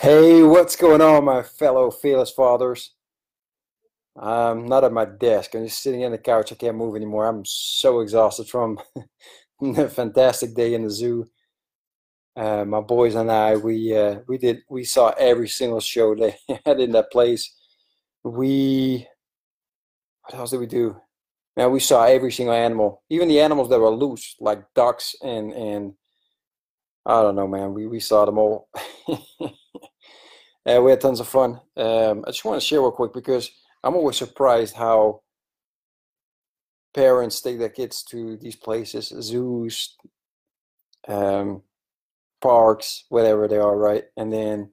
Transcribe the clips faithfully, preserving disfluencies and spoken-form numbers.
Hey, what's going on, my fellow fearless fathers? I'm not at my desk. I'm just sitting on the couch. I can't move anymore. I'm so exhausted from a fantastic day in the zoo. Uh, my boys and I, we uh, we did we saw every single show they had in that place. We what else did we do? Now we saw every single animal, even the animals that were loose, like ducks and and I don't know, man. We we saw them all. Uh, we had tons of fun. Um, I just want to share real quick because I'm always surprised how parents take their kids to these places, zoos, um, parks, whatever they are, right? And then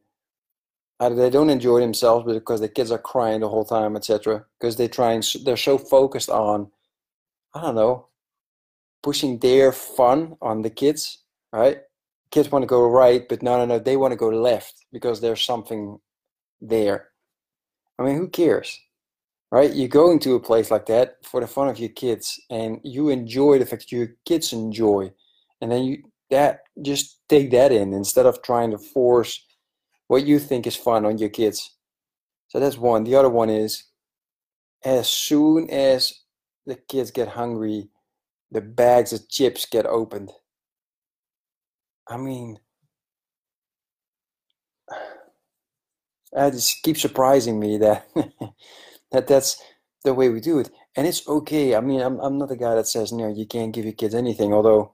either they don't enjoy themselves because the kids are crying the whole time, et cetera. Because they try and they're so focused on, I don't know, pushing their fun on the kids, right? Kids want to go right, but no, no, no, they want to go left because there's something there. I mean, who cares? Right? You go into a place like that for the fun of your kids, and you enjoy the fact that your kids enjoy, and then you that just take that in instead of trying to force what you think is fun on your kids. So that's one. The other one is, as soon as the kids get hungry, the bags of chips get opened. I mean, it just keeps surprising me that that that's the way we do it, and it's okay. I mean, I'm I'm not the guy that says no, you can't give your kids anything. Although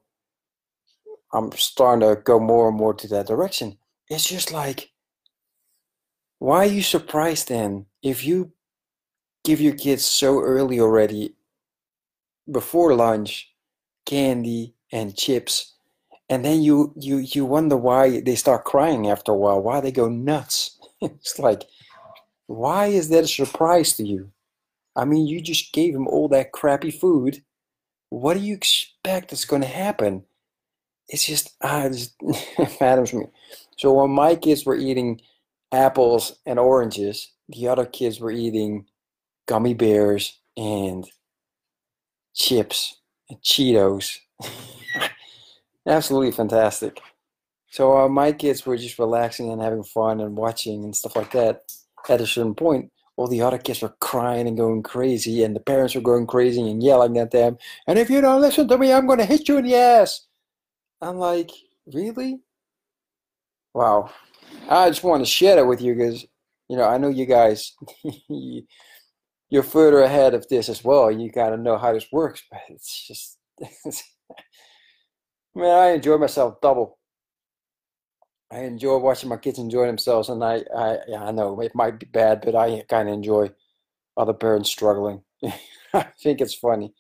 I'm starting to go more and more to that direction. It's just like, why are you surprised then if you give your kids so early already, before lunch, candy and chips? And then you, you, you wonder why they start crying after a while, why they go nuts. It's like, why is that a surprise to you? I mean, you just gave them all that crappy food. What do you expect is going to happen? It's just, ah, it just fathom me. So when my kids were eating apples and oranges, the other kids were eating gummy bears and chips and Cheetos. Absolutely fantastic. So uh, my kids were just relaxing and having fun and watching and stuff like that. At a certain point, all the other kids were crying and going crazy, and the parents were going crazy and yelling at them. And if you don't listen to me, I'm going to hit you in the ass. I'm like, really? Wow. I just want to share that with you because, you know, I know you guys, you're further ahead of this as well. You got to know how this works, but it's just... Man, I enjoy myself double. I enjoy watching my kids enjoy themselves, and I, I, yeah, I know it might be bad, but I kind of enjoy other parents struggling. I think it's funny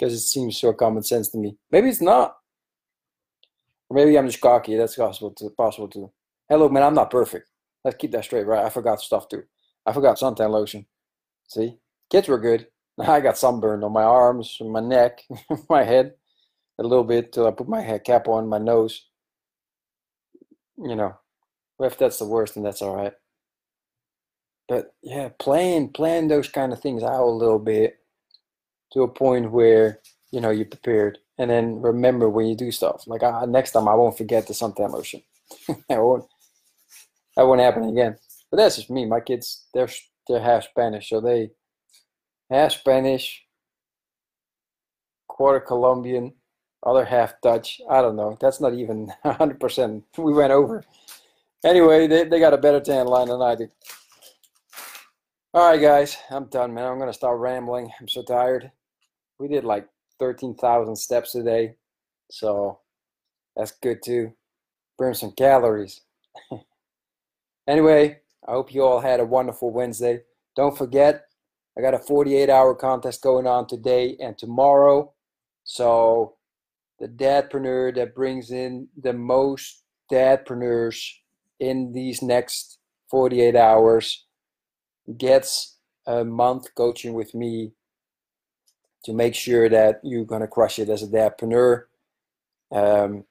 because it seems so common sense to me. Maybe it's not. Or maybe I'm just cocky. That's possible too. Possible too. Hello, man. I'm not perfect. Let's keep that straight, right? I forgot stuff too. I forgot suntan lotion. See, kids were good. I got sunburned on my arms, my neck, my head. A little bit till I put my head cap on, my nose. You know, if that's the worst, then that's all right. But yeah, plan, plan those kind of things out a little bit to a point where, you know, you're prepared. And then remember when you do stuff. Like I, next time I won't forget the suntan lotion. That won't, that won't happen again. But that's just me. My kids, they're, they're half Spanish. So they half Spanish, quarter Colombian. Other half Dutch, I don't know. That's not even one hundred percent. We went over. Anyway, they, they got a better tan line than I do. All right, guys. I'm done, man. I'm going to start rambling. I'm so tired. We did like thirteen thousand steps today. So that's good, too. Burn some calories. Anyway, I hope you all had a wonderful Wednesday. Don't forget, I got a forty-eight hour contest going on today and tomorrow. So... the dadpreneur that brings in the most dadpreneurs in these next forty-eight hours gets a month coaching with me to make sure that you're going to crush it as a dadpreneur. Um,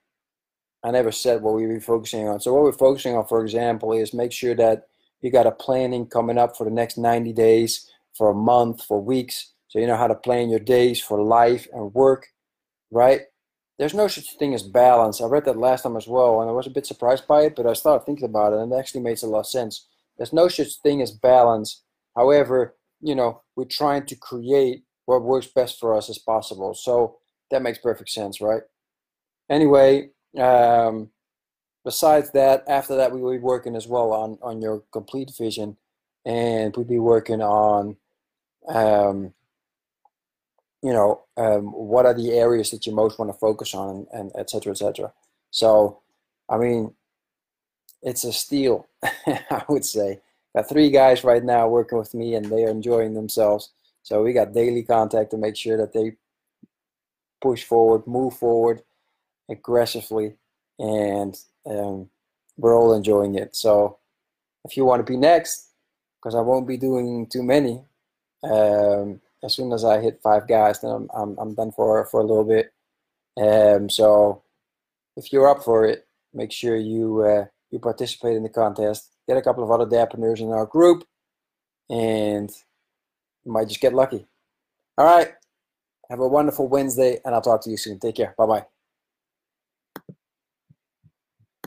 I never said what we'll be focusing on. So what we're focusing on, for example, is make sure that you got a planning coming up for the next ninety days, for a month, for weeks, so you know how to plan your days for life and work, right? There's no such thing as balance. I read that last time as well, and I was a bit surprised by it, but I started thinking about it, and it actually makes a lot of sense. There's no such thing as balance. However, you know, we're trying to create what works best for us as possible. So that makes perfect sense, right? Anyway, um, besides that, after that, we will be working as well on, on your complete vision, and we'll be working on, um, you know, um, what are the areas that you most want to focus on, and et cetera, et cetera. So, I mean, it's a steal, I would say. Got three guys right now working with me, and they are enjoying themselves. So we got daily contact to make sure that they push forward, move forward aggressively, and um, we're all enjoying it. So if you want to be next, because I won't be doing too many, um, as soon as I hit five guys, then I'm, I'm, I'm done for, for a little bit. Um, so if you're up for it, make sure you, uh, you participate in the contest. Get a couple of other dapreneurs in our group, and you might just get lucky. All right. Have a wonderful Wednesday, and I'll talk to you soon. Take care. Bye-bye.